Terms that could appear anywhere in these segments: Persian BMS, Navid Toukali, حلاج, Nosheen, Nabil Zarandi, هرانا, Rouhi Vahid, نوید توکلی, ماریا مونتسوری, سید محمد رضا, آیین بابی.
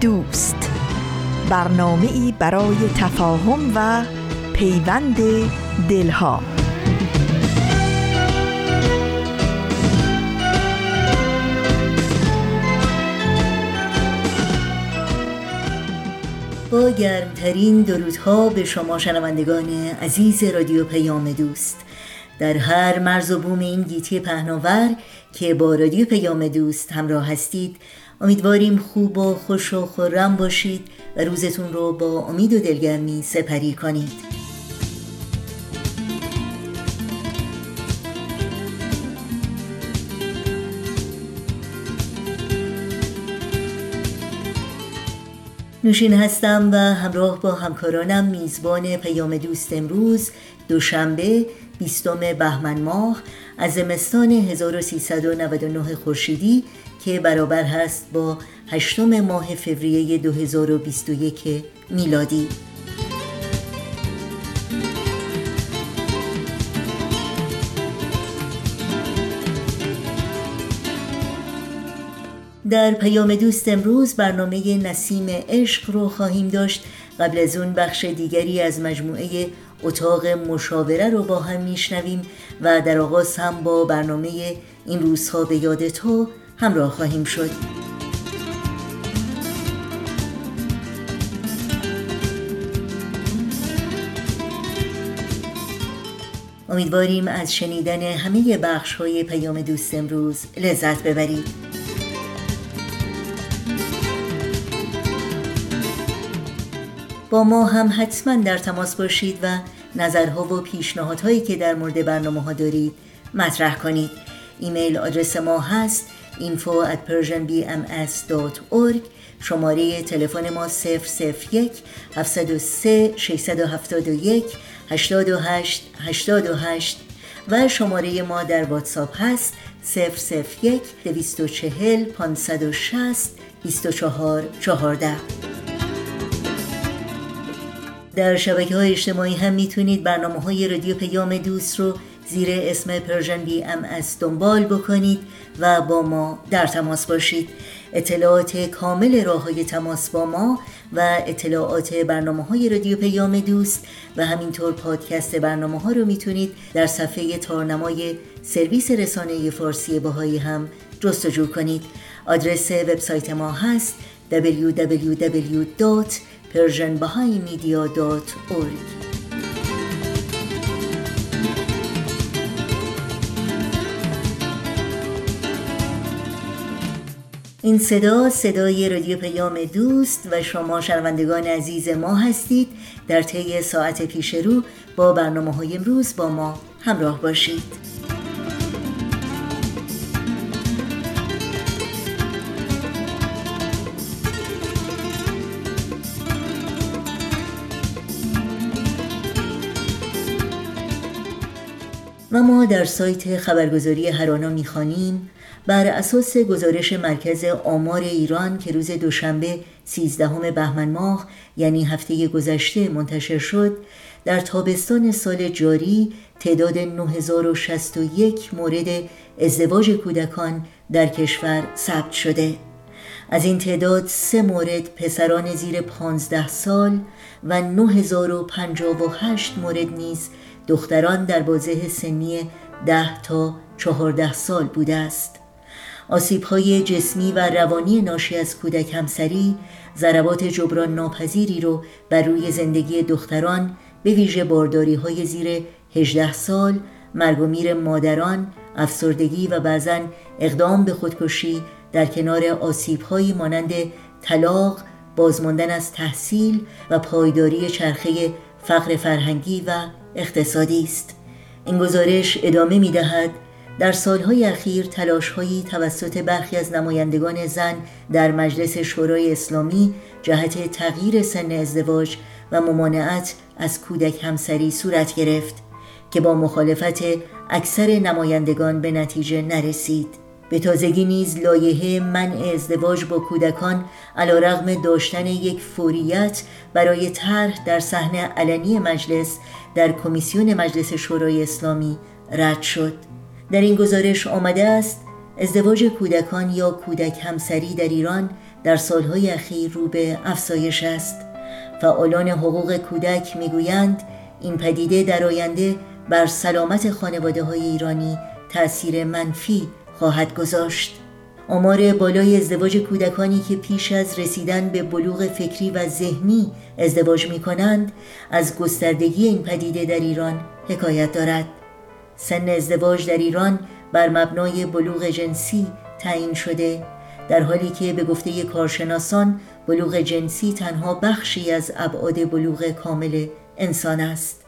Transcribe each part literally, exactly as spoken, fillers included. دوست، برنامه‌ای برای تفاهم و پیوند دلها. با گرمترین درودها به شما شنوندگان عزیز رادیو پیام دوست، در هر مرز و بوم این گیتی پهناور که با رادیو پیام دوست همراه هستید، امیدواریم خوب و خوش و خرم باشید و روزتون رو با امید و دلگرمی سپری کنید. نوشین هستم و همراه با همکارانم میزبان پیام دوست امروز دوشنبه بیستم بهمن ماه از زمستان هزار و سیصد و نود و نه خورشیدی که برابر هست با هشتم ماه فوریه دو هزار و بیست و یک میلادی. در پیام دوست امروز برنامه نسیم عشق رو خواهیم داشت. قبل از اون بخش دیگری از مجموعه اتاق مشاوره رو با هم میشنویم و در آغاز هم با برنامه این روزها به یاد تو همراه خواهیم شد. امیدواریم از شنیدن همه بخش‌های پیام دوست امروز لذت ببرید. با ما هم حتما در تماس باشید و نظرها و پیشنهادهایی که در مورد برنامه‌ها دارید مطرح کنید. ایمیل آدرس ما هست اینفو ات پرژن بی ام اس دات اورگ. شماره تلفن ما صفر صفر یک هفت صفر سه شش هفت یک هشت هشت هشت هشت و شماره ما در واتساپ هست صفر صفر یک دویست و چهل پانصد و شصت بیست و چهار چهارده. در شبکه‌های اجتماعی هم میتونید برنامه‌های رادیو پیام دوست رو زیر اسم پرژن بی ام اس دنبال بکنید و با ما در تماس باشید. اطلاعات کامل راه‌های تماس با ما و اطلاعات برنامه‌های رادیو پیام دوست و همینطور پادکست برنامه‌ها رو میتونید در صفحه تارنمای سرویس رسانه فارسی بهایی هم جستجو کنید. آدرس وبسایت ما هست دبلیو دبلیو دبلیو دات پرژن بهایی مدیا دات اورگ. این صدا صدای رادیو پیام دوست و شما شنوندگان عزیز ما هستید. در طی ساعت پیش رو با برنامه‌های امروز با ما همراه باشید. و ما در سایت خبرگزاری هرانا میخوانیم بر اساس گزارش مرکز آمار ایران که روز دوشنبه سیزدهم بهمن ماه یعنی هفته گذشته منتشر شد، در تابستان سال جاری تعداد نه هزار و شصت و یک مورد ازدواج کودکان در کشور ثبت شده. از این تعداد سه مورد پسران زیر پانزده سال و نه هزار و پنجاه و هشت مورد نیز دختران در بازه سنی ده تا چهارده سال بوده است. آسیب‌های جسمی و روانی ناشی از کودک همسری ضربات جبران ناپذیری رو بر روی زندگی دختران، به ویژه بارداری‌های زیر هجده سال، مرگ و میر مادران، افسردگی و بعضاً اقدام به خودکشی در کنار آسیب‌هایی مانند طلاق، بازماندن از تحصیل و پایداری چرخه فقر فرهنگی و اقتصادی است. این گزارش ادامه می‌دهد: در سالهای اخیر تلاش‌هایی توسط برخی از نمایندگان زن در مجلس شورای اسلامی جهت تغییر سن ازدواج و ممانعت از کودک همسری صورت گرفت که با مخالفت اکثر نمایندگان به نتیجه نرسید. به تازگی نیز لایحه منع ازدواج با کودکان علیرغم داشتن یک فوریت برای طرح در صحنه علنی مجلس در کمیسیون مجلس شورای اسلامی رد شد. در این گزارش آمده است ازدواج کودکان یا کودک همسری در ایران در سالهای اخیر رو به افزایش است. فعالان حقوق کودک میگویند این پدیده در آینده بر سلامت خانواده‌های ایرانی تأثیر منفی خواهد گذاشت. آمار بالای ازدواج کودکانی که پیش از رسیدن به بلوغ فکری و ذهنی ازدواج می‌کنند از گستردگی این پدیده در ایران حکایت دارد. سن ازدواج در ایران بر مبنای بلوغ جنسی تعیین شده، در حالی که به گفته کارشناسان بلوغ جنسی تنها بخشی از ابعاد بلوغ کامل انسان است.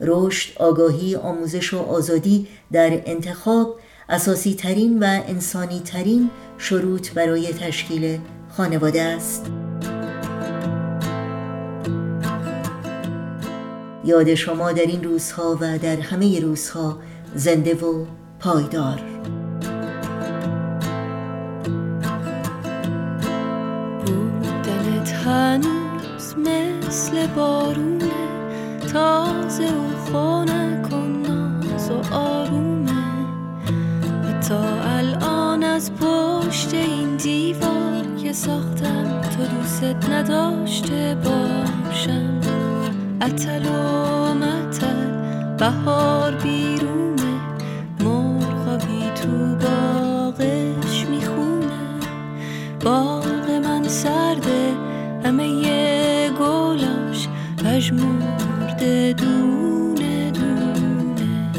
رشد، آگاهی، آموزش و آزادی در انتخاب اساسی ترین و انسانی ترین شروط برای تشکیل خانواده است. یاد شما در این روزها و در همه روزها زنده و پایدار. بود دلت هنوز مثل بارون تازه و خونه کن ناز و آرومه، و تا الان از پشت این دیوار که ساختم تو دوست نداشته باشم. عطل و مطل بهار بیرونه، مرغابی تو باغش میخونه، باغ من سرده همه یه گلاش پژمرده دونه دونه،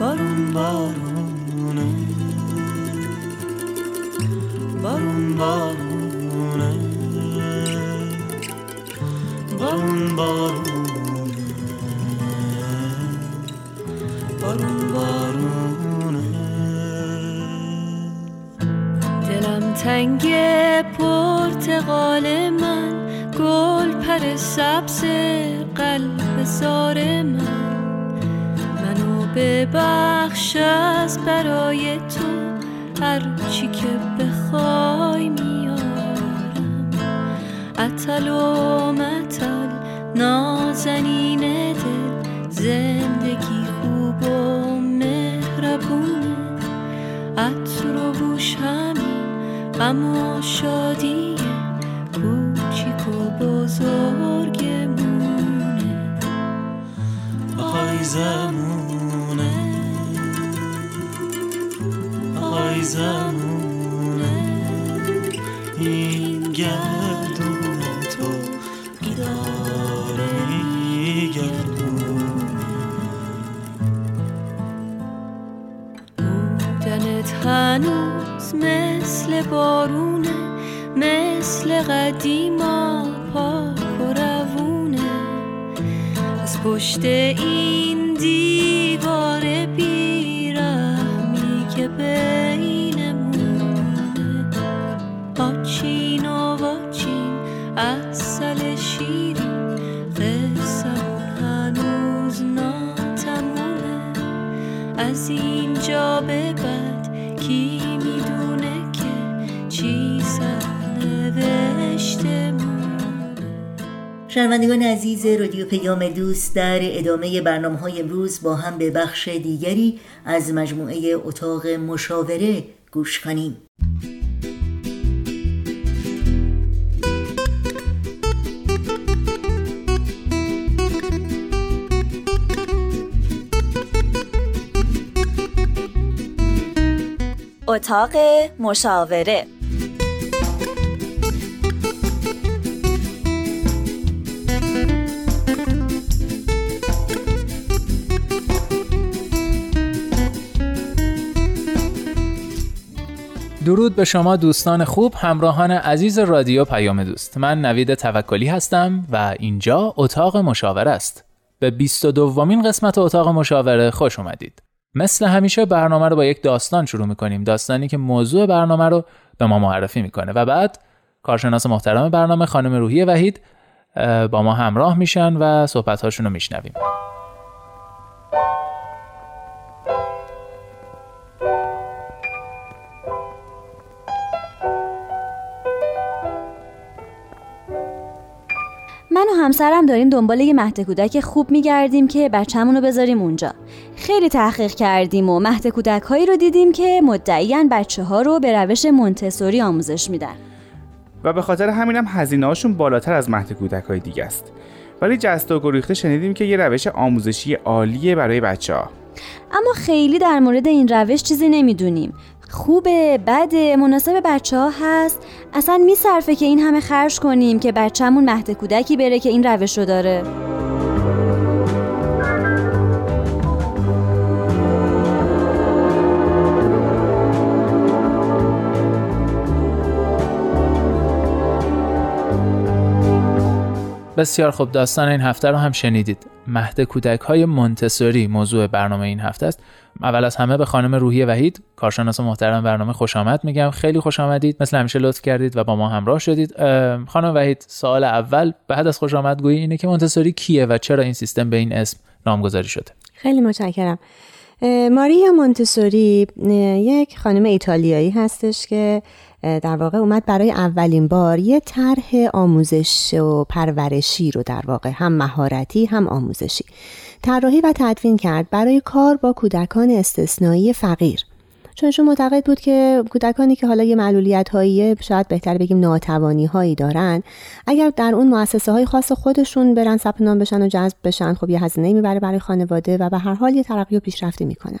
بارون بارونه بارون بارونه بارون بارونه بارون بارونه. دلم تنگ پرتقال من، گل پر سبز قلب زار من، منو ببخش از برای تو هرچی که بخوای میارم. عطل و مطل نازنین دل، زندگی خوب و مهربونه، عطر و بوش همین غم و شادیه، کوچیک و بزرگمونه. آهای زمونه آهای زمونه، این گردون تو بیداری گردونه. بودنت هنوز مثل بارونه، مثل قدیما پاک و روونه، از پشت این دیوار بیرمی که بینمونه، آچین و واچین اصل شیرین، قصم هنوز ناتمومه، از اینجا به بعد کی میدونه که چی سر. شنوندگان عزیز رادیو پیام دوست، در ادامه برنامه‌های امروز با هم به بخش دیگری از مجموعه اتاق مشاوره گوش کنیم. اتاق مشاوره. درود به شما دوستان خوب، همراهان عزیز رادیو پیام دوست. من نوید توکلی هستم و اینجا اتاق مشاوره است. به بیست و دومین قسمت اتاق مشاوره خوش اومدید. مثل همیشه برنامه رو با یک داستان شروع می‌کنیم، داستانی که موضوع برنامه رو به ما معرفی می‌کنه و بعد کارشناس محترم برنامه خانم روحی وحید با ما همراه میشن و صحبت‌هاشون رو میشنویم. من و همسرم داریم دنبال یه مهد کودک خوب میگردیم که بچه‌مون رو بذاریم اونجا. خیلی تحقیق کردیم و مهد کودک هایی رو دیدیم که مدعیاً بچه‌ها رو به روش مونتسوری آموزش میدن و به خاطر همینم هزینه‌هاشون بالاتر از مهد کودک های دیگه است. ولی جست و گریخته شنیدیم که یه روش آموزشی عالیه برای بچه‌ها. اما خیلی در مورد این روش چیزی نمیدونیم. خوبه، بده، مناسب بچه‌ها هست؟ اصلا میصرفه که این همه خرج کنیم که بچه‌مون مهد کودکی بره که این روش رو داره؟ بسیار خوب، داستان این هفته رو هم شنیدید. مهد کودک‌های مونتسوری موضوع برنامه این هفته است. اول از همه به خانم روحی وحید، کارشناس محترم برنامه، خوش آمد میگم. خیلی خوش آمدید، مثل همیشه لطف کردید و با ما همراه شدید. خانم وحید، سوال اول بعد از خوش آمدگویی اینه که مونتسوری کیه و چرا این سیستم به این اسم نامگذاری شده؟ خیلی متشکرم. ماریا مونتسوری یک خانم ایتالیایی هستش که در واقع اومد برای اولین بار یه طرح آموزش و پرورشی رو در واقع هم مهارتی هم آموزشی طراحی و تدوین کرد برای کار با کودکان استثنایی فقیر، چون چون معتقد بود که کودکانی که حالا یه معلولیت هایی، شاید بهتر بگیم ناتوانی هایی دارن، اگر در اون مؤسسه های خاص خودشون برن ثبت نام بشن و جذب بشن، خب یه هزینه میبره برای خانواده و به هر حال یه ترقی و پیشرفتی میکنن.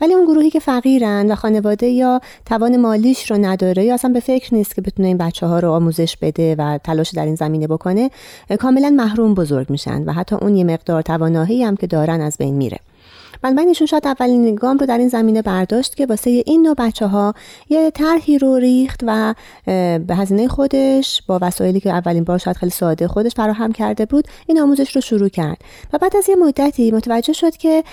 ولی اون گروهی که فقیرن و خانواده یا توان مالیش رو نداره یا اصلا به فکر نیست که بتونه این بچه‌ها رو آموزش بده و تلاش در این زمینه بکنه، کاملا محروم بزرگ میشن و حتی اون یه مقدار توانایی هم که دارن از بین میره. من ایشون شاید اولین گام رو در این زمینه برداشت که واسه این نوع بچه‌ها یه طرحی رو ریخت و به هزینه خودش با وسایلی که اولین بار شاید خیلی ساده خودش فراهم کرده بود این آموزش رو شروع کرد و بعد از یه مدتی متوجه شد که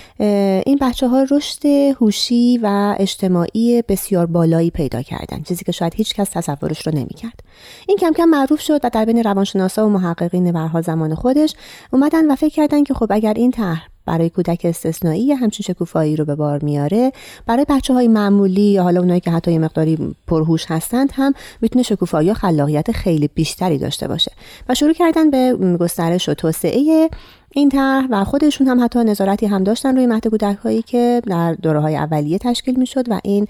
این بچه‌ها رشد هوشی و اجتماعی بسیار بالایی پیدا کردن، چیزی که شاید هیچ کس تصورش رو نمی‌کرد. این کم کم معروف شد و در بین روانشناسا و محققین به هر حال زمان خودش اومدن و فکر کردن که خب اگر این طرح برای کودک استثنایی همچین شکوفایی رو به بار میاره، برای بچه‌های معمولی یا حالا اونایی که حتی یه مقداری پرهوش هستند هم میتونه شکوفایی و خلاقیت خیلی بیشتری داشته باشه و شروع کردن به گسترش و توسعه این طرح و خودشون هم حتی نظارتی هم داشتن روی مهد کودک‌هایی که در دوره‌های اولیه تشکیل میشد و این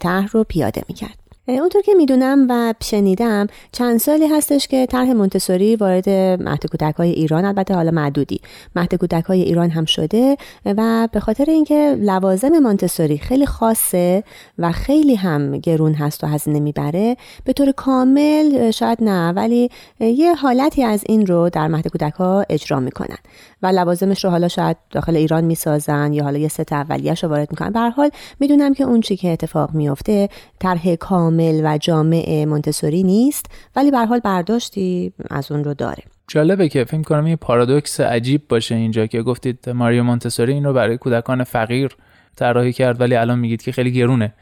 طرح رو پیاده میکرد. اونطور که میدونم و شنیدم چند سالی هستش که طرح مونتسوری وارد مهد کودک‌های ایران، البته حالا معدودی مهد کودک‌های ایران هم شده و به خاطر اینکه لوازم مونتسوری خیلی خاصه و خیلی هم گرون هست و هزینه میبره، به طور کامل شاید نه ولی یه حالتی از این رو در مهد کودک‌ها اجرا میکنن و لوازمش رو حالا شاید داخل ایران میسازن یا حالا یه ست اولیه‌اش رو وارد میکنن. به هر حال میدونم که اون چی که اتفاق میفته طرح کامل و جامع مونتسوری نیست، ولی به هر حال برداشتی از اون رو داره. جالبه که فکر کنم یه پارادوکس عجیب باشه اینجا که گفتید ماریا مونتسوری این رو برای کودکان فقیر طراحی کرد ولی الان میگید که خیلی گرونه.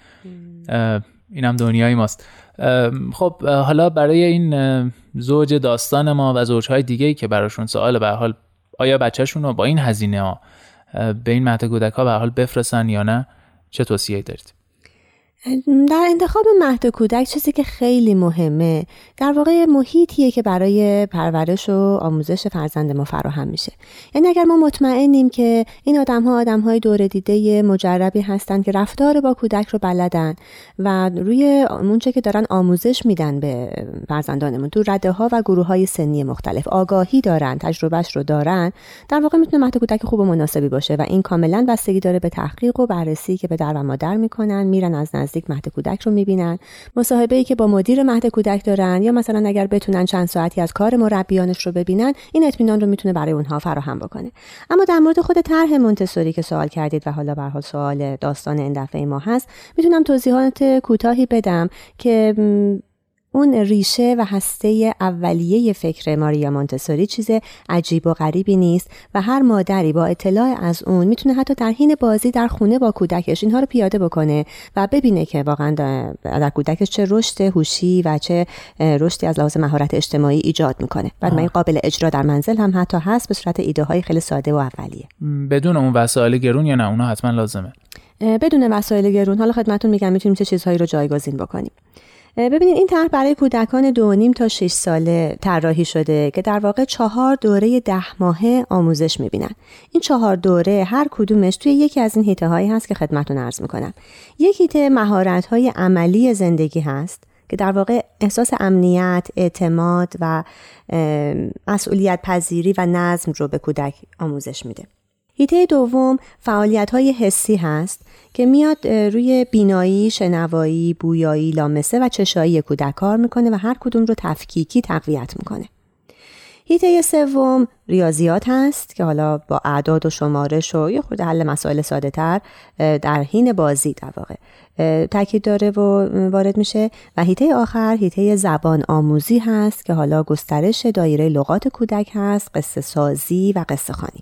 اینم دنیای ماست. خب حالا برای این زوج داستان ما و زوج‌های دیگه‌ای که براشون سوال به هر حال آیا بچه‌شون رو با این هزینه ها به این مهد کودک‌ها به هر حال بفرستن یا نه، چه توصیه‌ای دارید؟ در انتخاب مهد کودک چیزی که خیلی مهمه در واقع محیطیه که برای پرورش و آموزش فرزند ما فراهم میشه. یعنی اگر ما مطمئنیم که این آدم‌ها آدم‌های دور دیده مجربی هستن که رفتار با کودک رو بلدن و روی اونچه که دارن آموزش میدن به فرزندانمون تو رده‌ها و گروه‌های سنی مختلف آگاهی دارن، تجربهش رو دارن، در واقع میتونه مهد کودک خوب و مناسبی باشه و این کاملا بستگی داره به تحقیق و بررسی که پدر و مادر میکنن، میرن از یک مهد کودک رو می‌بینن، مصاحبه‌ای که با مدیر مهد کودک دارن یا مثلا اگر بتونن چند ساعتی از کار مربیانش رو ببینن، این اطمینان رو میتونه برای اونها فراهم بکنه. اما در مورد خود طرح مونتسوری که سوال کردید و حالا به هر حال سوال داستان این دفعه ما هست، میتونم توضیحات کوتاهی بدم که اون ریشه و هسته اولیه فکر ماریا مونتسوری چیز عجیب و غریبی نیست و هر مادری با اطلاع از اون میتونه حتی در حین بازی در خونه با کودکش اینها رو پیاده بکنه و ببینه که واقعا در کودکش چه رشد هوشی و چه رشدی از لحاظ مهارت اجتماعی ایجاد میکنه. بعد من قابل اجرا در منزل هم حتی هست به صورت ایده های خیلی ساده و اولیه. بدون اون وسایل گرون یا نه اونا حتما لازمه؟ بدون وسایل گرون. حالا خدمتتون میگم میتونیم چه چیزهایی رو جایگزین بکنیم. ببینید این طرح برای کودکان دو و نیم تا شش ساله طراحی شده که در واقع چهار دوره ده ماهه آموزش می‌بینن. این چهار دوره هر کدومش توی یکی از این حیطه‌هایی هست که خدمتتون عرض می‌کنم. یک حیطه مهارت‌های عملی زندگی هست که در واقع احساس امنیت، اعتماد و مسئولیت پذیری و نظم رو به کودک آموزش میده. حیطه دوم فعالیت‌های حسی هست که میاد روی بینایی، شنوایی، بویایی، لامسه و چشایی کودک کار میکنه و هر کدوم رو تفکیکی تقویت میکنه. حیطه سوم ریاضیات هست که حالا با اعداد و شمارش و یه خورده حل مسائل ساده تر در حین بازی در واقع تاکید داره و وارد میشه. و حیطه آخر حیطه زبان آموزی هست که حالا گسترش دایره لغات کودک هست، قصه سازی و قصه خوانی.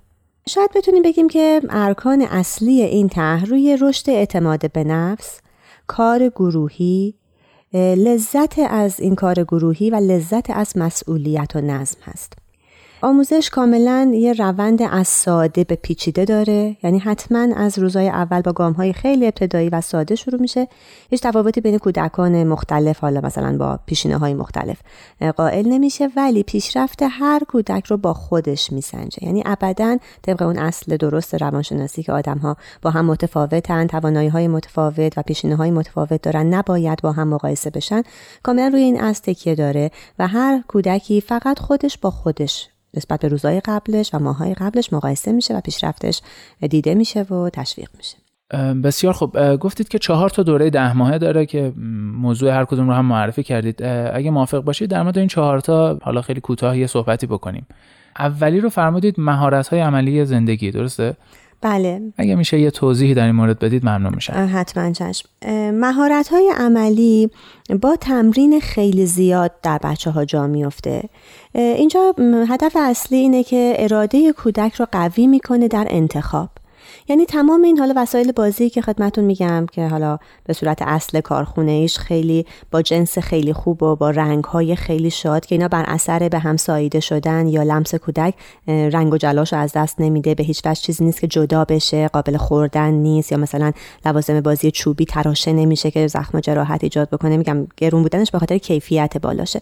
شاید بتونیم بگیم که ارکان اصلی این طرح روی رشد اعتماد به نفس، کار گروهی، لذت از این کار گروهی و لذت از مسئولیت و نظم هست. آموزش کاملا یه روند از ساده به پیچیده داره، یعنی حتما از روزهای اول با گام‌های خیلی ابتدایی و ساده شروع میشه. هیچ تفاوتی بین کودکان مختلف حالا مثلا با پیشینه‌های مختلف قائل نمیشه، ولی پیشرفت هر کودک رو با خودش میسنجه. یعنی ابداً طبق اون اصل درست روانشناسی که آدم‌ها با هم متفاوتن، توانایی‌های متفاوت و پیشینه‌های متفاوت دارن، نباید با هم مقایسه بشن، کاملا روی این اصل تکیه داره و هر کودکی فقط خودش با خودش نسبت به روزهای قبلش و ماهای قبلش مقایسه میشه و پیشرفتش دیده میشه و تشویق میشه. بسیار خب، گفتید که چهار تا دوره ده ماهه داره که موضوع هر کدوم رو هم معرفی کردید. اگه موافق باشید در مورد این چهار تا حالا خیلی کوتاه یه صحبتی بکنیم. اولی رو فرمودید مهارت‌های عملی زندگی، درسته؟ بله. اگه میشه یه توضیحی در این مورد بدید ممنون میشم. حتما چشم. مهارت‌های عملی با تمرین خیلی زیاد در بچه‌ها جا میفته. اینجا هدف اصلی اینه که اراده کودک رو قوی میکنه در انتخاب. یعنی تمام این حالا وسایل بازی که خدمتون میگم که حالا به صورت اصل کارخونه ایش خیلی با جنس خیلی خوب و با رنگ‌های خیلی شاد که اینا بر اثر به هم ساییده شدن یا لمس کودک رنگ و جلاشو از دست نمیده، به هیچ وجه چیزی نیست که جدا بشه، قابل خوردن نیست، یا مثلا لوازم بازی چوبی تراشه نمیشه که زخم و جراحت ایجاد بکنه. میگم گرون بودنش به خاطر کیفیت بالاشه.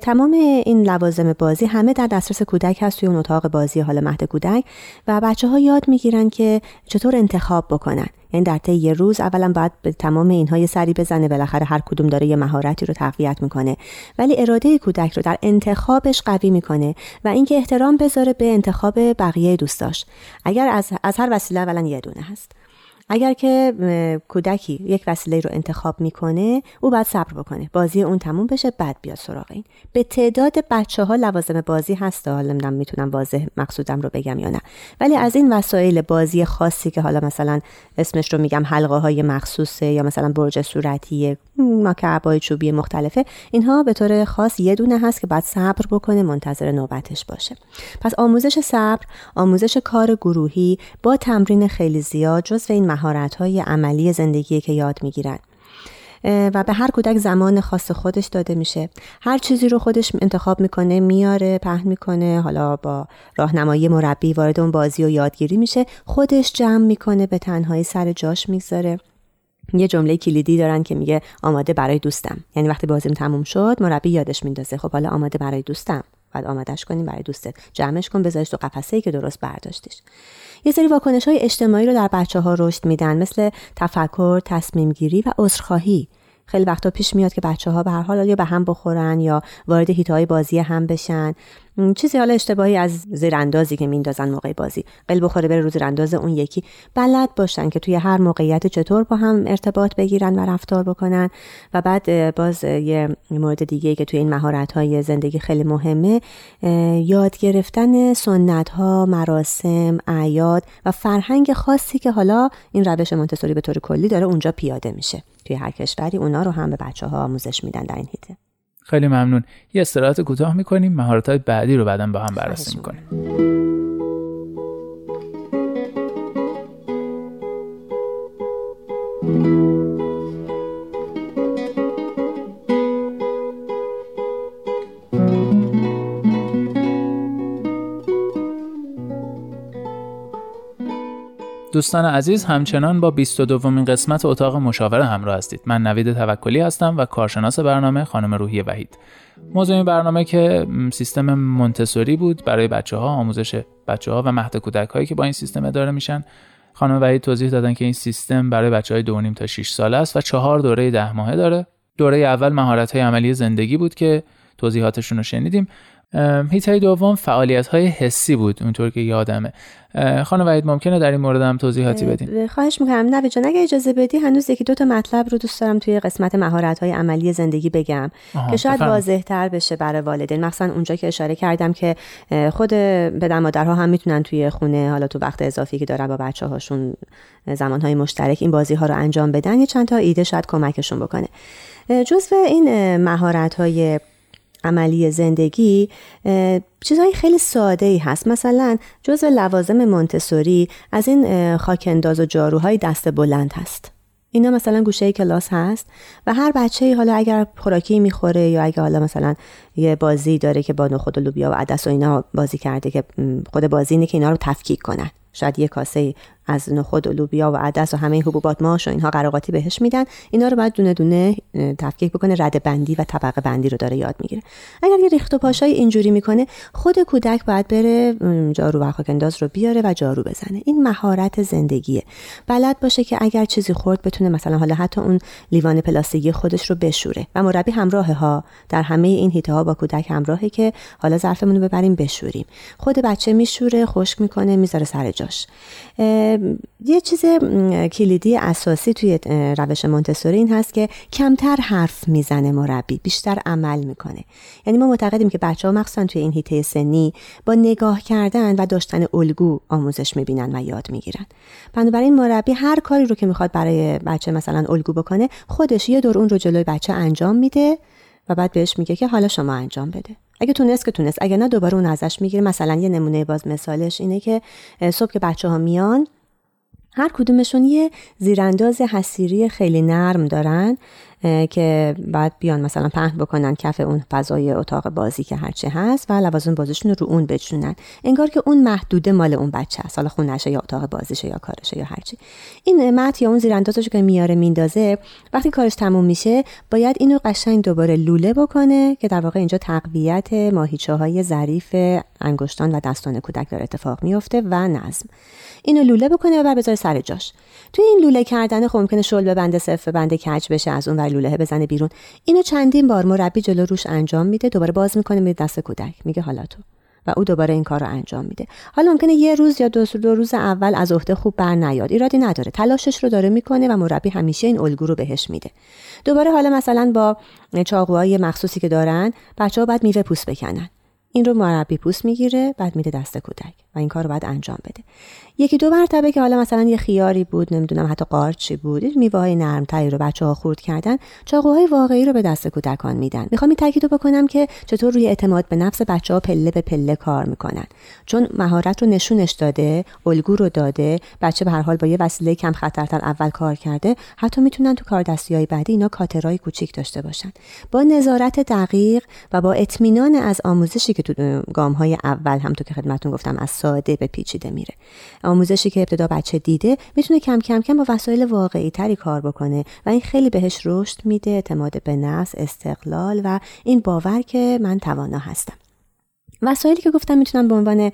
تمام این لوازم بازی همه در دسترس کودک هست توی اون اتاق بازی حالا مهد کودک و بچه‌ها یاد میگیرن که چطور انتخاب بکنن. یعنی در طی یه روز اولا باید به تمام اینها یه سری بزنه، بالاخره هر کدوم داره یه مهارتی رو تقویت میکنه، ولی اراده کودک رو در انتخابش قوی میکنه و اینکه احترام بذاره به انتخاب بقیه دوستاش. اگر از, از هر وسیله اولا یه دونه هست، اگر که کودکی یک وسیله رو انتخاب میکنه او باید صبر بکنه بازی اون تموم بشه بعد بیاد سراغ این. به تعداد بچه‌ها لوازم بازی هست، حالا نمیدونم میتونم واضح مقصودم رو بگم یا نه، ولی از این وسایل بازی خاصی که حالا مثلا اسمش رو میگم حلقه های مخصوصه یا مثلا برج صورتی، مکعب‌های چوبی مختلفه، اینها به طور خاص یه دونه هست که باید صبر بکنه، منتظر نوبتش باشه. پس آموزش صبر، آموزش کار گروهی با تمرین خیلی زیاد جزو این مهارت‌های عملی زندگی که یاد می‌گیرن و به هر کودک زمان خاص خودش داده میشه. هر چیزی رو خودش انتخاب میکنه، میاره، پهن میکنه، حالا با راهنمایی مربی وارد اون بازی و یادگیری میشه، خودش جمع میکنه، به تنهایی سر جاش میذاره. یه جمله کلیدی دارن که میگه آماده برای دوستم. یعنی وقتی بازیم تموم شد مربی یادش میندازه خب حالا آماده برای دوستم، بعد آمادهش کنیم برای دوستت، جمعش کن، بذارش تو قفسه‌ای که درست برداشتیش. یه سری واکنش‌های اجتماعی رو در بچه‌ها رشد میدن، مثل تفکر، تصمیم‌گیری و عذرخواهی. خیلی وقتا پیش میاد که بچه‌ها به هر حال یا به هم بخورن یا وارد حیطه‌های بازی هم بشن. چیزی حالا اشتباهی از زیراندازی که میندازن موقع بازی، قلب بخوره بره رو زیرانداز اون یکی، بلد باشن که توی هر موقعیت چطور با هم ارتباط بگیرن و رفتار بکنن. و بعد باز یه مورد دیگه که توی این مهارت‌های زندگی خیلی مهمه، یاد گرفتن سنت‌ها، مراسم، اعیاد و فرهنگ خاصی که حالا این روش مونتسوری به طور کلی داره اونجا پیاده میشه. توی هر کشوری اونا رو هم به بچه‌ها آموزش میدن در این حیطه. خیلی ممنون. یه استراحت کوتاه میکنیم، مهارت‌های بعدی رو بعداً با هم بررسی میکنیم. دوستان عزیز، همچنان با بیست و دومین قسمت اتاق مشاوره همراه هستید. من نوید توکلی هستم و کارشناس برنامه خانم روحی وحید. موضوع این برنامه که سیستم مونتسوری بود برای بچه‌ها، آموزش بچه‌ها و مهد کودک‌هایی که با این سیستم اداره میشن. خانم وحید توضیح دادن که این سیستم برای بچه‌های دو و نیم تا شش ساله است و چهار دوره ده ماهه داره. دوره اول مهارت‌های عملی زندگی بود که توضیحاتشون رو شنیدیم. هیته دوم فعالیت‌های حسی بود، اونطور که یادمه. خانم وحید ممکنه در این مورد هم توضیحاتی بدین؟ خواهش می‌کنم. نوید جان اگه اجازه بدی هنوز یکی دو تا مطلب رو دوست دارم توی قسمت مهارت‌های عملی زندگی بگم که شاید واضح‌تر بشه برای والدین، مثلا اونجا که اشاره کردم که خود پدر مادرها هم میتونن توی خونه، حالا تو وقت اضافی که دارن با بچه‌هاشون زمان‌های مشترک این بازی‌ها رو انجام بدن. یه چند تا ایده شاید کمکشون بکنه. جزو این مهارت‌های عملی زندگی چیزهای خیلی ساده‌ای هست. مثلا جزء لوازم مونتسوری از این خاک‌انداز و جاروهای دست بلند هست. اینا مثلا گوشه کلاس هست و هر بچه‌ای حالا اگر خوراکی میخوره یا اگه حالا مثلا یه بازی داره که با نخود و لوبیا و عدس و اینا بازی کرده، که خود بازی اینه که اینا رو تفکیک کنن. شاید یه کاسه از نخود و لوبیا و عدس و همه این حبوبات ماش و اینها قراقاتی بهش میدن، اینا رو باید دونه دونه تفکیک بکنه. رده بندی و طبقه بندی رو داره یاد میگیره. اگر یه ریخت و پاشای اینجوری میکنه، خود کودک باید بره جارو و خاک‌انداز رو بیاره و جارو بزنه. این مهارت زندگیه. بلد باشه که اگر چیزی خورد بتونه مثلا حالا حتی اون لیوان پلاستیکی خودش رو بشوره و مربی همراه ها در همه این هیته ها با کودک همراهه که حالا ظرفمون رو ببریم بشوریم. خود بچه میشوره، خشک میکنه، میذاره سر جاش. یه چیز کلیدی اساسی توی روش مونتسوری این هست که کمتر حرف میزنه مربی، بیشتر عمل میکنه. یعنی ما معتقدیم که بچه‌ها مخصوصا توی این حیطه سنی با نگاه کردن و داشتن الگو آموزش میبینن و یاد میگیرن. بنابراین مربی هر کاری رو که میخواد برای بچه مثلا الگو بکنه، خودش یه دور اون رو جلوی بچه انجام میده و بعد بهش میگه که حالا شما انجام بده. اگه تونست که تونست، اگه نه دوباره اون ازش میگیره. مثلا یه نمونه باز مثالش اینه که صبح که بچه‌ها میان، هر کدومشون یه زیرانداز حصیری خیلی نرم دارن که بعد بیان مثلا پهن بکنن کف اون فضای اتاق بازی که هرچی هست و لوازم بازیشون رو اون بچونن. انگار که اون محدوده مال اون بچه است، حالا خونه‌شه یا اتاق بازیشه یا کارشه یا هرچی. این مت یا اون زیراندازش که میاره میندازه، وقتی کارش تموم میشه باید اینو قشنگ دوباره لوله بکنه که در واقع اینجا تقویت ماهیچه‌های ظریف انگشتان و دستان کودک داره اتفاق میفته و نظم. اینو لوله بکنه و بعد بذاره سر جاش. توی این لوله کردن خب ممکنه شل ببنده، صف ببنده، کج بشه، از اون لوله بزنه بیرون. اینو چندین بار مربی جلو روش انجام میده، دوباره باز میکنه میده دست کودک، میگه حالا تو، و او دوباره این کار رو انجام میده. حالا ممکنه یه روز یا دو, دو روز اول از عهده خوب بر نیاد، ایرادی نداره، تلاشش رو داره میکنه و مربی همیشه این الگو رو بهش میده. دوباره حالا مثلا با چاقوهای مخصوصی که دارن بچه‌ها بعد میوه پوست بکنن، این رو مربی پوست میگیره بعد میده دست کودک و این کار رو بعد انجام بده. یکی دو مرتبه که حالا مثلا یه خیاری بود، نمیدونم حتی قارچی بود، این میوه‌های نرم‌تری رو بچه‌ها خورد کردن، چاقوهای واقعی رو به دست کودکان میدن. میخوام این تاکید رو بکنم که چطور روی اعتماد به نفس بچه‌ها پله به پله کار میکنن، چون مهارت رو نشونش داده، الگو رو داده، بچه به هر حال با یه وسیله کم خطرتر اول کار کرده. حتی میتونن تو کاردستی‌های بعدی اینا کاترای کوچیک داشته باشن. با نظارت دقیق و با اطمینان از آموزشی که تو گام‌های اول هم تو که خدمتتون گفتم از ساده به پیچیده میره، آموزشی که ابتدا بچه دیده، میتونه کم کم کم با وسایل واقعی تری کار بکنه و این خیلی بهش رشد میده، اعتماد به نفس، استقلال و این باور که من توانا هستم. وسایلی که گفتم میتونم به عنوان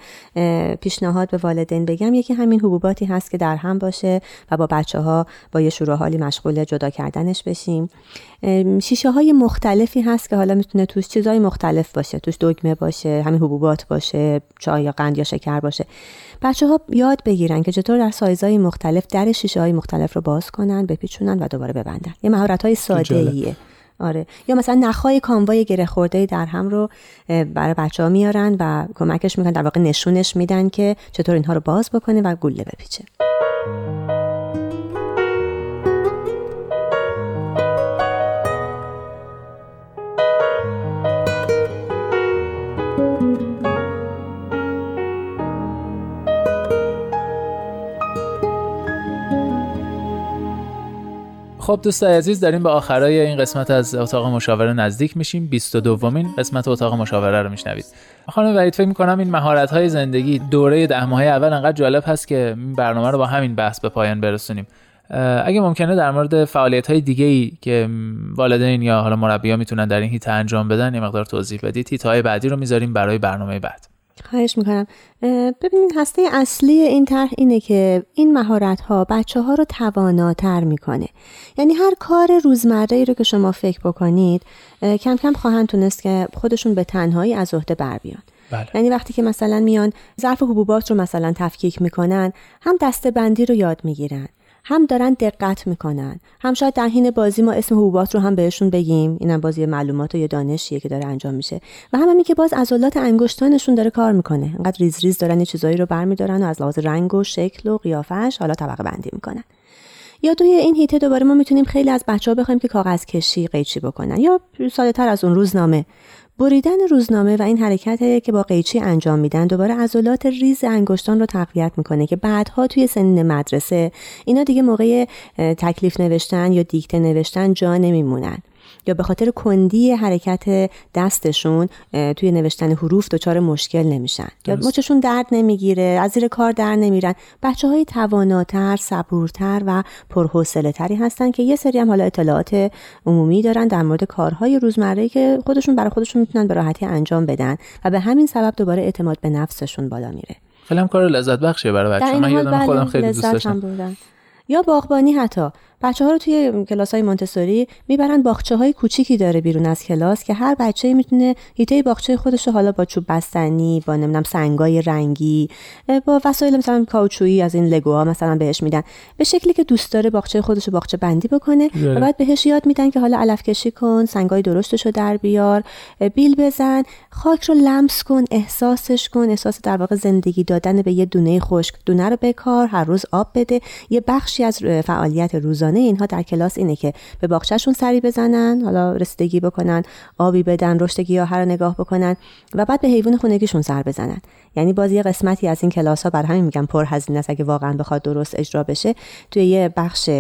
پیشنهاد به والدین بگم، یکی همین حبوباتی هست که در هم باشه و با بچه‌ها با یه شروع حالی مشغول جدا کردنش بشیم. شیشه های مختلفی هست که حالا میتونه توش چیزای مختلف باشه، توش دگمه باشه، همین حبوبات باشه، چای یا قند یا شکر باشه. بچه‌ها یاد بگیرن که چطور در سایزهای مختلف در شیشه‌های مختلف رو باز کنن، بپیچونن و دوباره ببندن. یه مهارت‌های ساده‌ایه. آره، یا مثلا نخای کانوای گره خورده در هم رو برای بچه‌ها میارن و کمکش میکنن، در واقع نشونش میدن که چطور اینها رو باز بکنه و گوله بپیچه. خب دوستای عزیز، داریم به آخرای این قسمت از اتاق مشاوره نزدیک میشیم. بیست و دومین قسمت اتاق مشاوره رو میشنوید. خانم وحید، فکر می‌کنم این مهارت‌های زندگی دوره ده ماهه اول انقدر جالب هست که این برنامه رو با همین بحث به پایان برسونیم. اگه ممکنه در مورد فعالیت‌های دیگه‌ای که والدین یا حالا مربی‌ها میتونن در این هیت انجام بدن یه مقدار توضیح بدید. هیت‌های بعدی رو می‌ذاریم برای برنامه بعد. خواهش میکنم. ببینید، هسته اصلی این طرح اینه که این مهارت‌ها بچه‌ها رو تواناتر میکنه. یعنی هر کار روزمره‌ای رو که شما فکر بکنید کم کم خواهند تونست که خودشون به تنهایی از عهده بر بیان. بله. یعنی وقتی که مثلا میان ظرف حبوبات رو مثلا تفکیک میکنن، هم دسته‌بندی رو یاد میگیرن، هم دارن دقت میکنن، هم شاید در حین بازی ما اسم حبوبات رو هم بهشون بگیم، اینم بازی معلومات و یه دانشیه که داره انجام میشه، و هم همین که باز عضلات انگشتانشون داره کار میکنه، انقدر ریز ریز دارن یه چیزایی رو برمیدارن و از لحاظ رنگ و شکل و قیافش حالا طبقه بندی میکنن. یا توی این هیته دوباره ما میتونیم خیلی از بچه‌ها بخوایم که کاغذ کشی قیچی بکنن، یا ساده‌تر از اون روزنامه بریدن روزنامه و این حرکتی که با قیچی انجام میدن دوباره عضلات ریز انگشتان رو تقویت میکنه که بعدها توی سن مدرسه اینا دیگه موقع تکلیف نوشتن یا دیکته نوشتن جا نمیمونن، یا به خاطر کندی حرکت دستشون توی نوشتن حروف دچار مشکل نمیشن، یا مچشون درد نمیگیره، از زیر کار در نمیرن. بچه‌های تواناتر، صبورتر و پرحوصله‌تری هستن که یه سری هم حالا اطلاعات عمومی دارن در مورد کارهای روزمره‌ای که خودشون برای خودشون میتونن به راحتی انجام بدن و به همین سبب دوباره اعتماد به نفسشون بالا میره. خیلی هم کار لذت بخشه برای بچه‌ها. من یادم خودم خیلی دوست داشتم. یا باغبانی، حتی بچه‌ها رو توی کلاس‌های مونتسوری میبرن باغچه‌های کوچیکی داره بیرون از کلاس که هر بچه‌ای میتونه هیته باغچه خودش رو حالا با چوب بستنی، با نمیدونم سنگای رنگی، با وسایل مثلا کاوچویی از این لگوها مثلا بهش میدن، به شکلی که دوست داره باغچه خودش رو باغچه بندی بکنه و بعد بهش یاد میدن که حالا علف کشی کن، سنگای درشتش رو در بیار، بیل بزن، خاک رو لمس کن، احساسش کن، احساس در واقع زندگی دادن به یه دونه خشک، دونه رو بکار، هر روز آب بده. یه بخشی از فعالیت روز اینها در کلاس اینه که به باغچه‌شون سری بزنن، حالا رسیدگی بکنن، آبی بدن، رشد گیاها رو نگاه بکنن و بعد به حیوان خونگیشون سر بزنن. یعنی باز یه قسمتی از این کلاس‌ها، بر همین میگم پرهزینه است، اگه واقعا بخواد درست اجرا بشه، توی یه بخش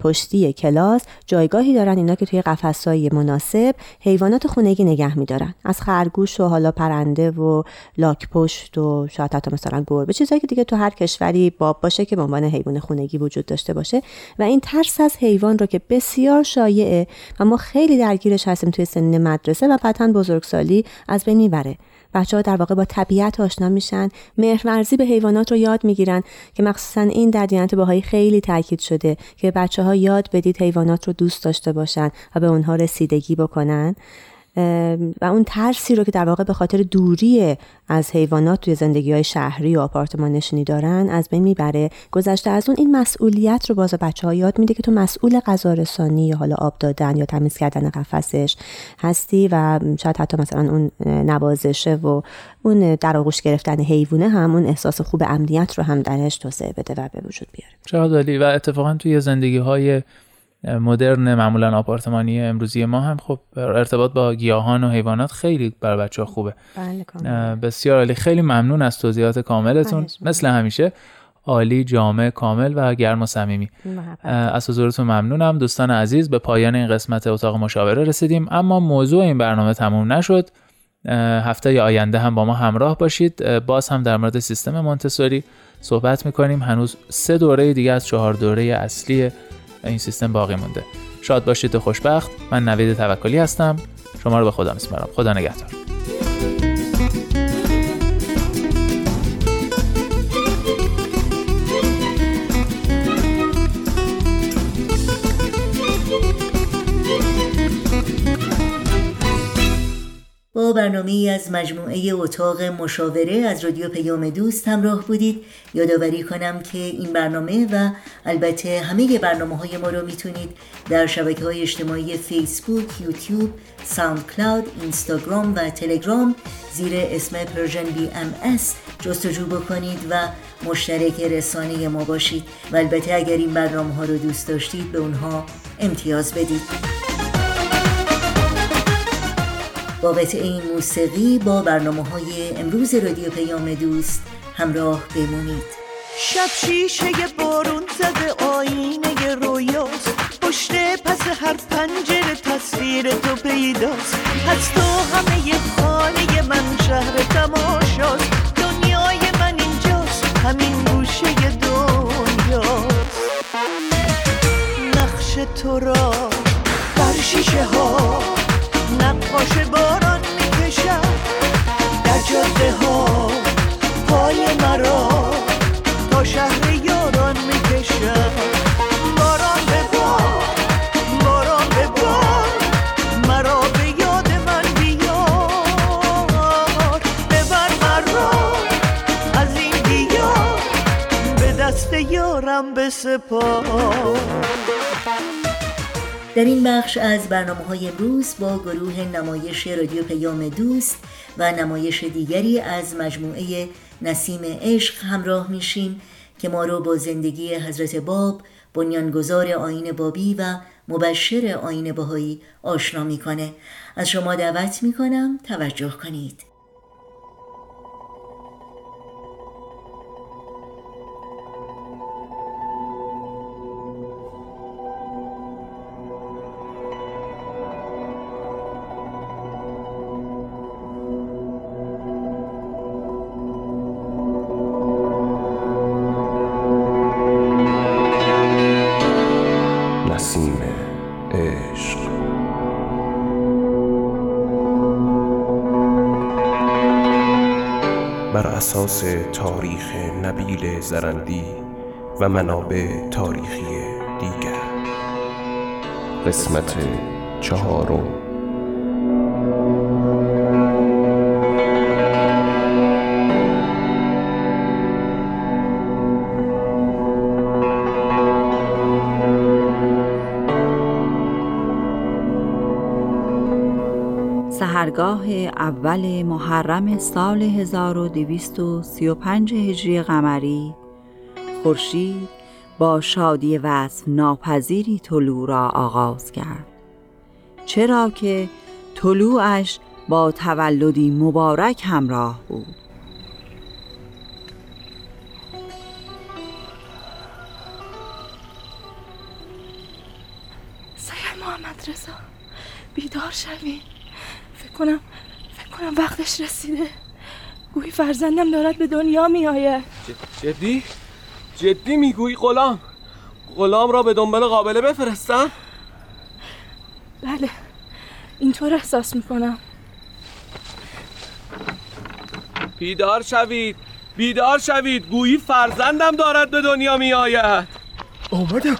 پشتی کلاس جایگاهی دارن اینا که توی قفس‌های مناسب حیوانات خونگی نگه می‌دارن، از خرگوش و حالا پرنده و لاک‌پشت و شاید حتی مثلا گربه، چیزایی که دیگه تو هر کشوری باب باشه که به عنوان حیوان خونگی وجود داشته باشه. و این ترس از حیوان رو که بسیار شایعه و ما خیلی درگیرش هستیم توی سن مدرسه و بعداً بزرگسالی از بین میبره. بچه‌ها در واقع با طبیعت آشنا میشن، مهرورزی به حیوانات رو یاد میگیرن که مخصوصا این در دینت باهایی خیلی تاکید شده که بچه‌ها یاد بدید حیوانات رو دوست داشته باشن و به اونها رسیدگی بکنن، و اون ترسی رو که در واقع به خاطر دوری از حیوانات توی زندگی‌های شهری و آپارتمان نشینی دارن از بین میبره. گذشته از اون، این مسئولیت رو باز بچه‌ها یاد میده که تو مسئول غذارسانی یا حالا آب دادن یا تمیز کردن قفسش هستی، و شاید حتی مثلا اون نوازشه و اون در آغوش گرفتن حیوانه هم اون احساس خوب امنیت رو هم درش توسعه بده و به وجود بیاره. چقدر عالی. و اتفاقا توی زندگی‌های مدرن معمولا آپارتمانی امروزی ما هم خب ارتباط با گیاهان و حیوانات خیلی برای بچه‌ها خوبه. بله، بسیار عالی. خیلی ممنون از توضیحات کاملتون. مثل همیشه عالی، جامع، کامل و گرم و صمیمی. از حضورتون ممنونم. دوستان عزیز، به پایان این قسمت اتاق مشاوره رسیدیم، اما موضوع این برنامه تموم نشد. هفته آینده هم با ما همراه باشید. باز هم در مورد سیستم مونتسوری صحبت می‌کنیم. هنوز سه دوره دیگه از چهار دوره اصلی این سیستم باقی مونده. شاد باشید و خوشبخت. من نوید توکلی هستم. شما رو به خدا میسپارم. خدا نگهدار. با برنامه‌ای از مجموعه اتاق مشاوره از رادیو پیام دوست همراه بودید. یادآوری کنم که این برنامه و البته همه برنامه‌های ما رو میتونید در شبکه‌های اجتماعی فیسبوک، یوتیوب، ساوند کلاود، اینستاگرام و تلگرام زیر اسم پرژن بی ام اس جستجو بکنید و مشترک رسانه ما باشید. و البته اگر این برنامه‌ها رو دوست داشتید به اونها امتیاز بدید. بابت این موسیقی با برنامه‌های امروز رادیو پیام دوست همراه بمونید. شب شیشه بارون زده آینه رویاست، با پشت پس هر پنجره تصویر تو پیداست. از تو همه ی خانه من شهر تماشاست. دنیای من اینجاست، همین گوشه دنیاست. نقش تو را بر شیشه ها نقاش باران میکشد. در جاده ها پای مرا تا شهر یاران میکشد. در این بخش از برنامه‌های امروز با گروه نمایش رادیو پیام دوست و نمایش دیگری از مجموعه نسیم عشق همراه میشیم که ما رو با زندگی حضرت باب، بنیانگذار آیین بابی و مبشر آیین بهایی آشنا میکنه. از شما دعوت میکنم توجه کنید. اساس تاریخ نبیل زرندی و منابع تاریخی دیگر، قسمت چهارم. سحرگاه اول محرم سال هزار و دویست و سی و پنج هجری قمری، خورشید با شادی وصف ناپذیری طلوع را آغاز کرد، چرا که طلوعش با تولدی مبارک همراه بود. سید محمد رضا، بیدار شوی. کنم فکر کنم وقتش رسیده. گویی فرزندم دارد به دنیا می آید. جدی؟ جدی میگویی غلام غلام را به دنبال قابله بفرستم؟ بله، اینطور احساس میکنم. بیدار شوید، بیدار شوید، گویی فرزندم دارد به دنیا می آید. آمدم،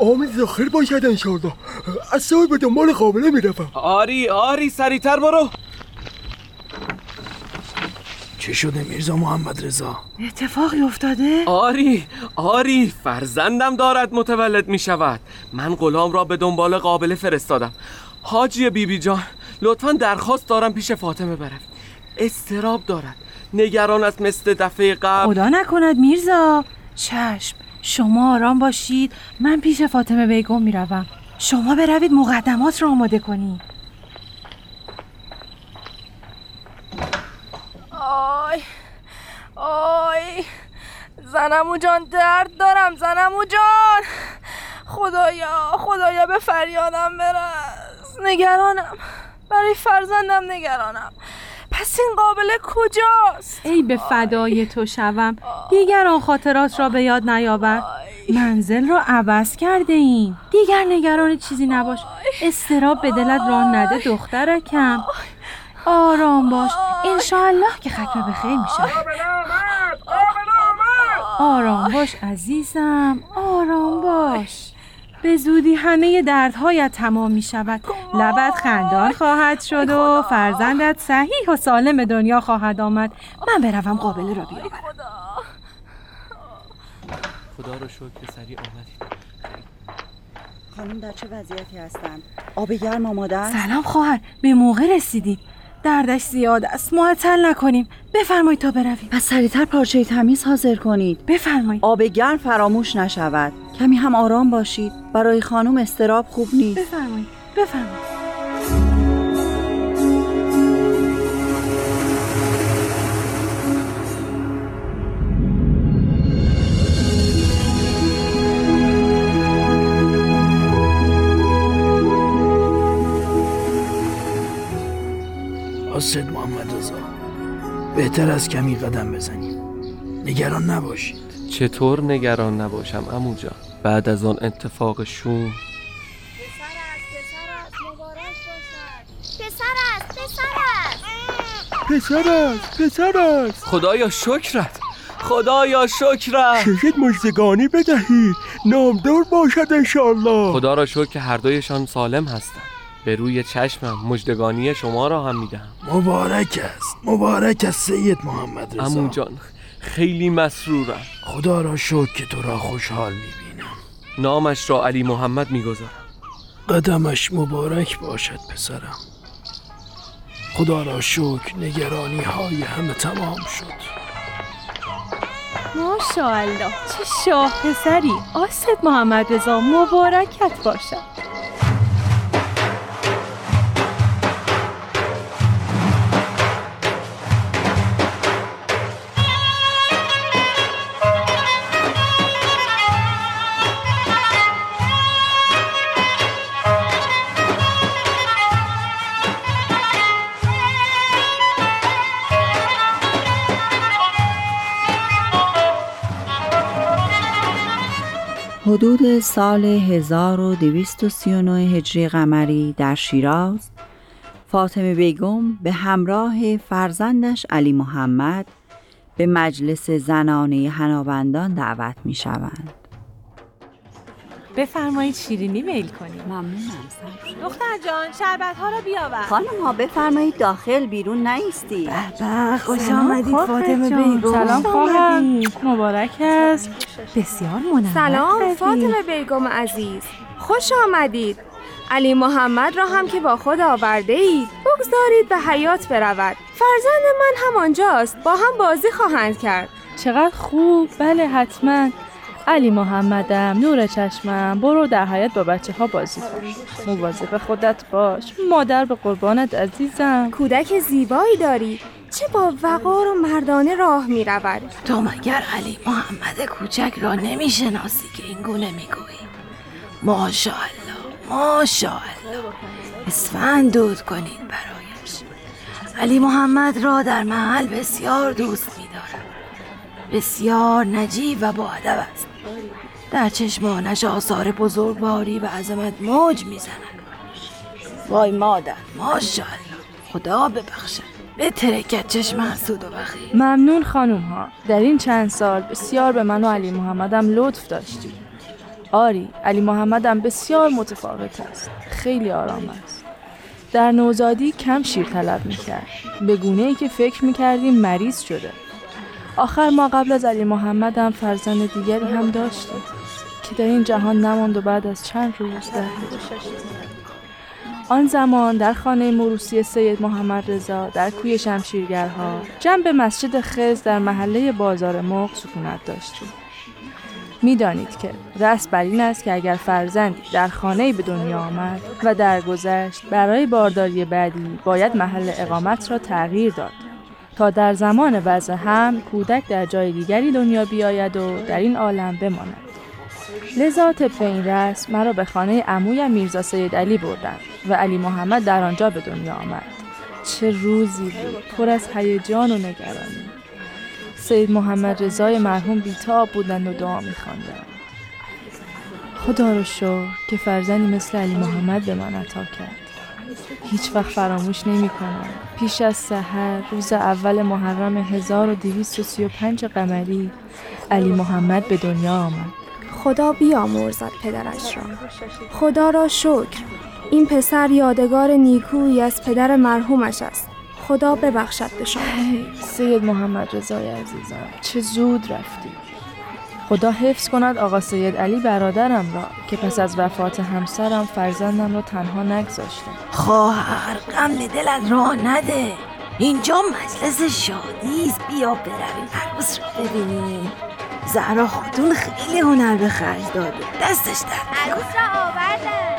آمد زخیر باشد انشالله. از سوی به دنبال قابله می رفم. آری آری سریعتر برو. چه شده میرزا محمد رضا؟ اتفاقی افتاده؟ آری آری فرزندم دارد متولد می شود. من غلام را به دنبال قابله فرستادم. حاجی بیبی جان، لطفا درخواست دارم پیش فاطمه بروید. اضطراب دارد، نگران است مثل دفعه قبل. خدا نکند میرزا. چشم، شما آرام باشید، من پیش فاطمه بیگم میروم. شما بروید مقدمات را آماده کنید. آی آی زنمو جان، درد دارم زنمو جان. خدایا خدایا به فریادم برس. نگرانم، برای فرزندم نگرانم. پس این قابله کجاست؟ ای به فدای تو شوم، دیگر آن خاطرات را به یاد نیاور. منزل را عوض کرده ایم، دیگر نگران چیزی نباش. اضطراب به دلت راه نده دخترکم. آرام باش، انشاءالله که ختم به خیر می شود. آرام باش عزیزم، آرام باش. به زودی همه دردهایت تمام می شود. لبت خندان خواهد شد و فرزندت صحیح و سالم به دنیا خواهد آمد. من بروم قابله را بیاورم. خدا رو شکر که سریع آمدید. خانم در چه وضعیتی هستند؟ آب گرم آماده است؟ سلام خواهر، به موقع رسیدید. دردش زیاد است، معطل نکنیم. بفرمایید تا برویم. پس سریعتر پارچه تمیز حاضر کنید. بفرمایید. آب گرم فراموش نشود. کمی هم آرام باشید، برای خانم اضطراب خوب نیست. بفرمایید بفرمایید. حاسد محمد رضا، بهتر از کمی قدم بزنیم. نگران نباشید. چطور نگران نباشم عمو جان؟ بعد از آن اتفاق شوم. پسر است پسر است مبارک باشد پسر است پسر است پسر است پسر است. خدایا شکرت، خدایا شکرت. شکرت مجدگانی بدهید، نامدار باشد انشالله. خدا را شکر که هر دویشان سالم هستند. به روی چشمم مجدگانی شما را هم میدم. مبارک است، مبارک است سید محمد رضا. عمو جان خیلی مسرورم. خدا را شکر که تو را خوشحال میبینم. نامش را علی محمد میگذارم. قدمش مبارک باشد پسرم. خدا را شکر نگرانی های همه تمام شد. ماشاءالله چه شاه پسری. آسد محمد رضا مبارکت باشد. حدود سال هزار و دویست و سی و نه هجری قمری در شیراز، فاطمه بیگم به همراه فرزندش علی محمد به مجلس زنانه هنابندان دعوت می شوند. بفرمایید شیرینی میل کنید. ممنونم سر. دختر جان شربت ها را بیاور. خانم ها بفرمایید داخل بیرون نایستی. به به خوش آمدید فاطمه بیگم. سلام خواهر، مبارک است. بسیار منور. سلام فاطمه بیگم عزیز، خوش آمدید. علی محمد را هم که با خود آورده اید بگذارید به حیات برود. فرزند من همانجاست، با هم بازی خواهند کرد. چقدر خوب. بله حتما. علی محمدم نور چشمم، برو در حیاط با بچه ها بازی کن. مواظب خودت باش، مادر به قربانت عزیزم. کودک زیبایی داری، چه با وقار و مردانه راه می رود. تو مگر علی محمد کوچک را نمی شناسی که این گونه می گویی؟ ماشاءالله ماشاءالله. اسفند دود کنید برایش. علی محمد را در محل بسیار دوست می دارم. بسیار نجیب و با ادب است. در چشمانش آثار بزرگواری و عظمت موج میزند. وای مادر ماشاءالله، خدا ببخشد. بترکت چشم حسود و بخیل. ممنون خانوم ها، در این چند سال بسیار به من و علی محمدم لطف داشتید. آری علی محمدم بسیار متفاوت است، خیلی آرام است. در نوزادی کم شیر طلب میکرد، به گونه ای که فکر میکردیم مریض شده. آخر ما قبل از علی محمد هم فرزند دیگری هم داشتیم که در این جهان نماند و بعد از چند روز در آن زمان در خانه موروثی سید محمد رضا در کوی شمشیرگرها جنب مسجد خز در محله بازار مرغ سکونت داشتیم. میدانید که رسم بر این است که اگر فرزندی در خانه‌ای به دنیا آمد و درگذشت، برای بارداری بعدی باید محل اقامت را تغییر داد تا در زمان وضع هم کودک در جای دیگری دنیا بیاید و در این عالم بماند. لذا طبق این رسم مرا به خانه عمویم میرزا سید علی بردند و علی محمد در آنجا به دنیا آمد. چه روزی بود، پر از هیجان و نگرانی. سید محمد رضای مرحوم بیتاب بودند و دعا می‌خواندند. خدا رو شکر که فرزندی مثل علی محمد به من عطا کرد. هیچ وقت فراموش نمی کنم. پیش از سحر روز اول محرم هزار و دویست و سی و پنج قمری علی محمد به دنیا آمد. خدا بیامرزد پدرش را. خدا را شکر این پسر یادگار نیکویی از پدر مرحومش است. خدا ببخشد به شما. سید محمد رضای عزیزم چه زود رفتی. خدا حفظ کند آقا سید علی برادرم را که پس از وفات همسرم فرزندم را تنها نگذاشتم. خواهر غم دلت را نده، اینجا مجلس شادی است. بیا برویم عروس را ببینیم. زهرا خاتون خیلی هنر به خرج داده، دستش درد. عروس را آوردن.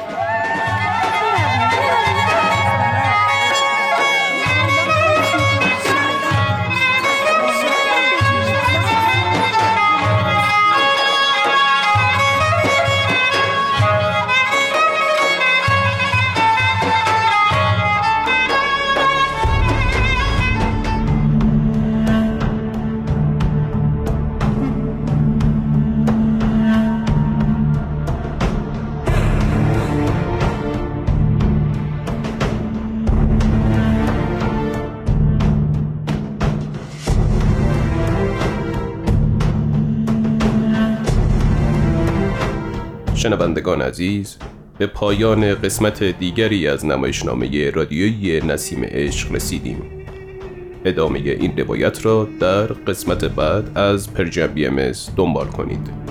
شنوندگان عزیز، به پایان قسمت دیگری از نمایشنامه رادیویی نسیم عشق رسیدیم. ادامه این روایت را در قسمت بعد از پرژن بی ام اس دنبال کنید.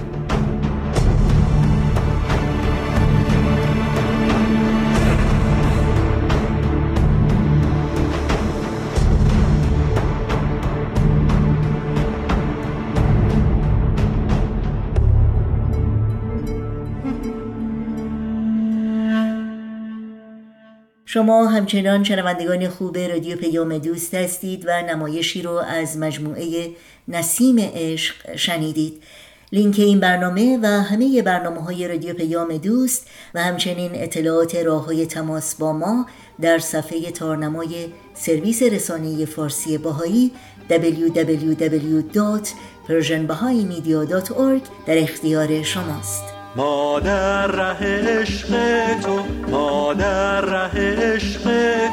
شما همچنان شنوندگان خوب رادیو پیام دوست هستید و نمایشی رو از مجموعه نسیم عشق شنیدید. لینک این برنامه و همه برنامه‌های رادیو پیام دوست و همچنین اطلاعات راه‌های تماس با ما در صفحه تارنمای سرویس رسانه فارسی باهایی دبلیو دبلیو دبلیو دات پرژن بهایی مدیا دات اورگ در اختیار شماست. ما در ره عشق تو، ما در ره عشق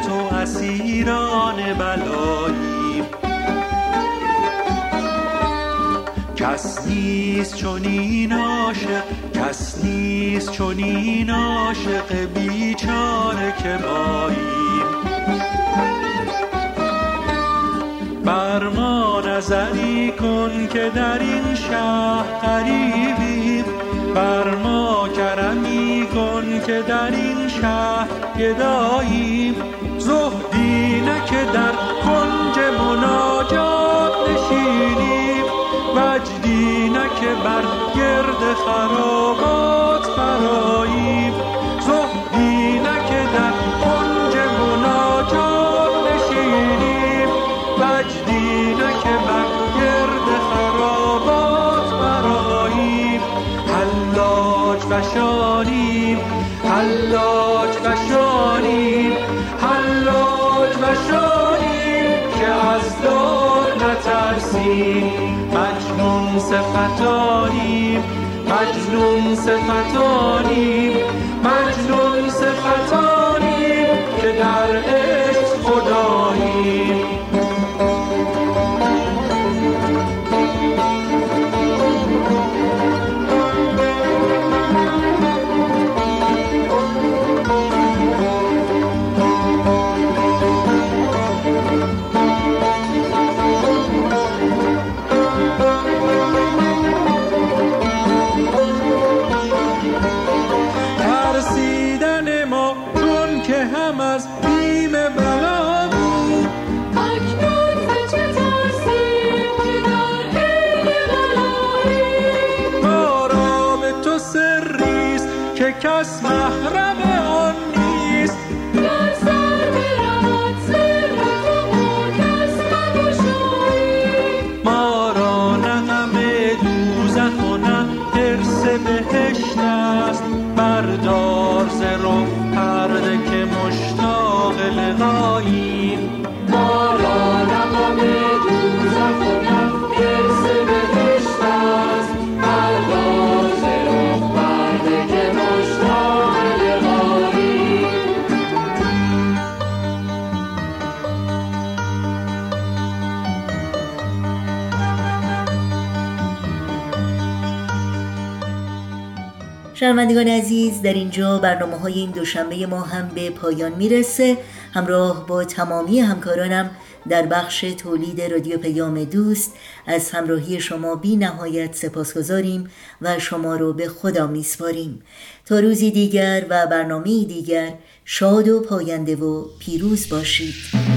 تو اسیران بلاییم، کس نیست چنین عاشق، کس نیست چنین عاشق بیچاره که ماییم. بر ما نظری کن که در این شهر غریبیم، بر ما کرمی کن که در این شهر گداییم. زهدی نه که در کنج مناجات نشینیم، وجدی نه که بر گرد خرابات فراییم. زهدی نه که در کنج مناجات نشینیم، وجدی نه که بر گرد خرابات فراییم. حلاج فشانیم، حلاج فشانیم، حلاج فشانیم که از دار نترسیم. مجنون صفتانیم، مجنون صفتانیم، مجنون صفتانیم که در عشق خداییم. کس محرم آن نیست، در سر برد سر تو کس نگشایی. ما را نه غم دوزخ و نه حرص بهشت است، بردار ز رخ پرده که مشتاق لقاییم. ما را نه غم دوزخ و نه حرص بهشت است، بردار ز رخ پرده که شنوندگان عزیز، در اینجا برنامه‌های این دوشنبه ما هم به پایان میرسه. همراه با تمامی همکارانم در بخش تولید رادیو پیام دوست از همراهی شما بی نهایت سپاسگزاریم و شما رو به خدا میسپاریم. تا روزی دیگر و برنامه‌ای دیگر، شاد و پاینده و پیروز باشید.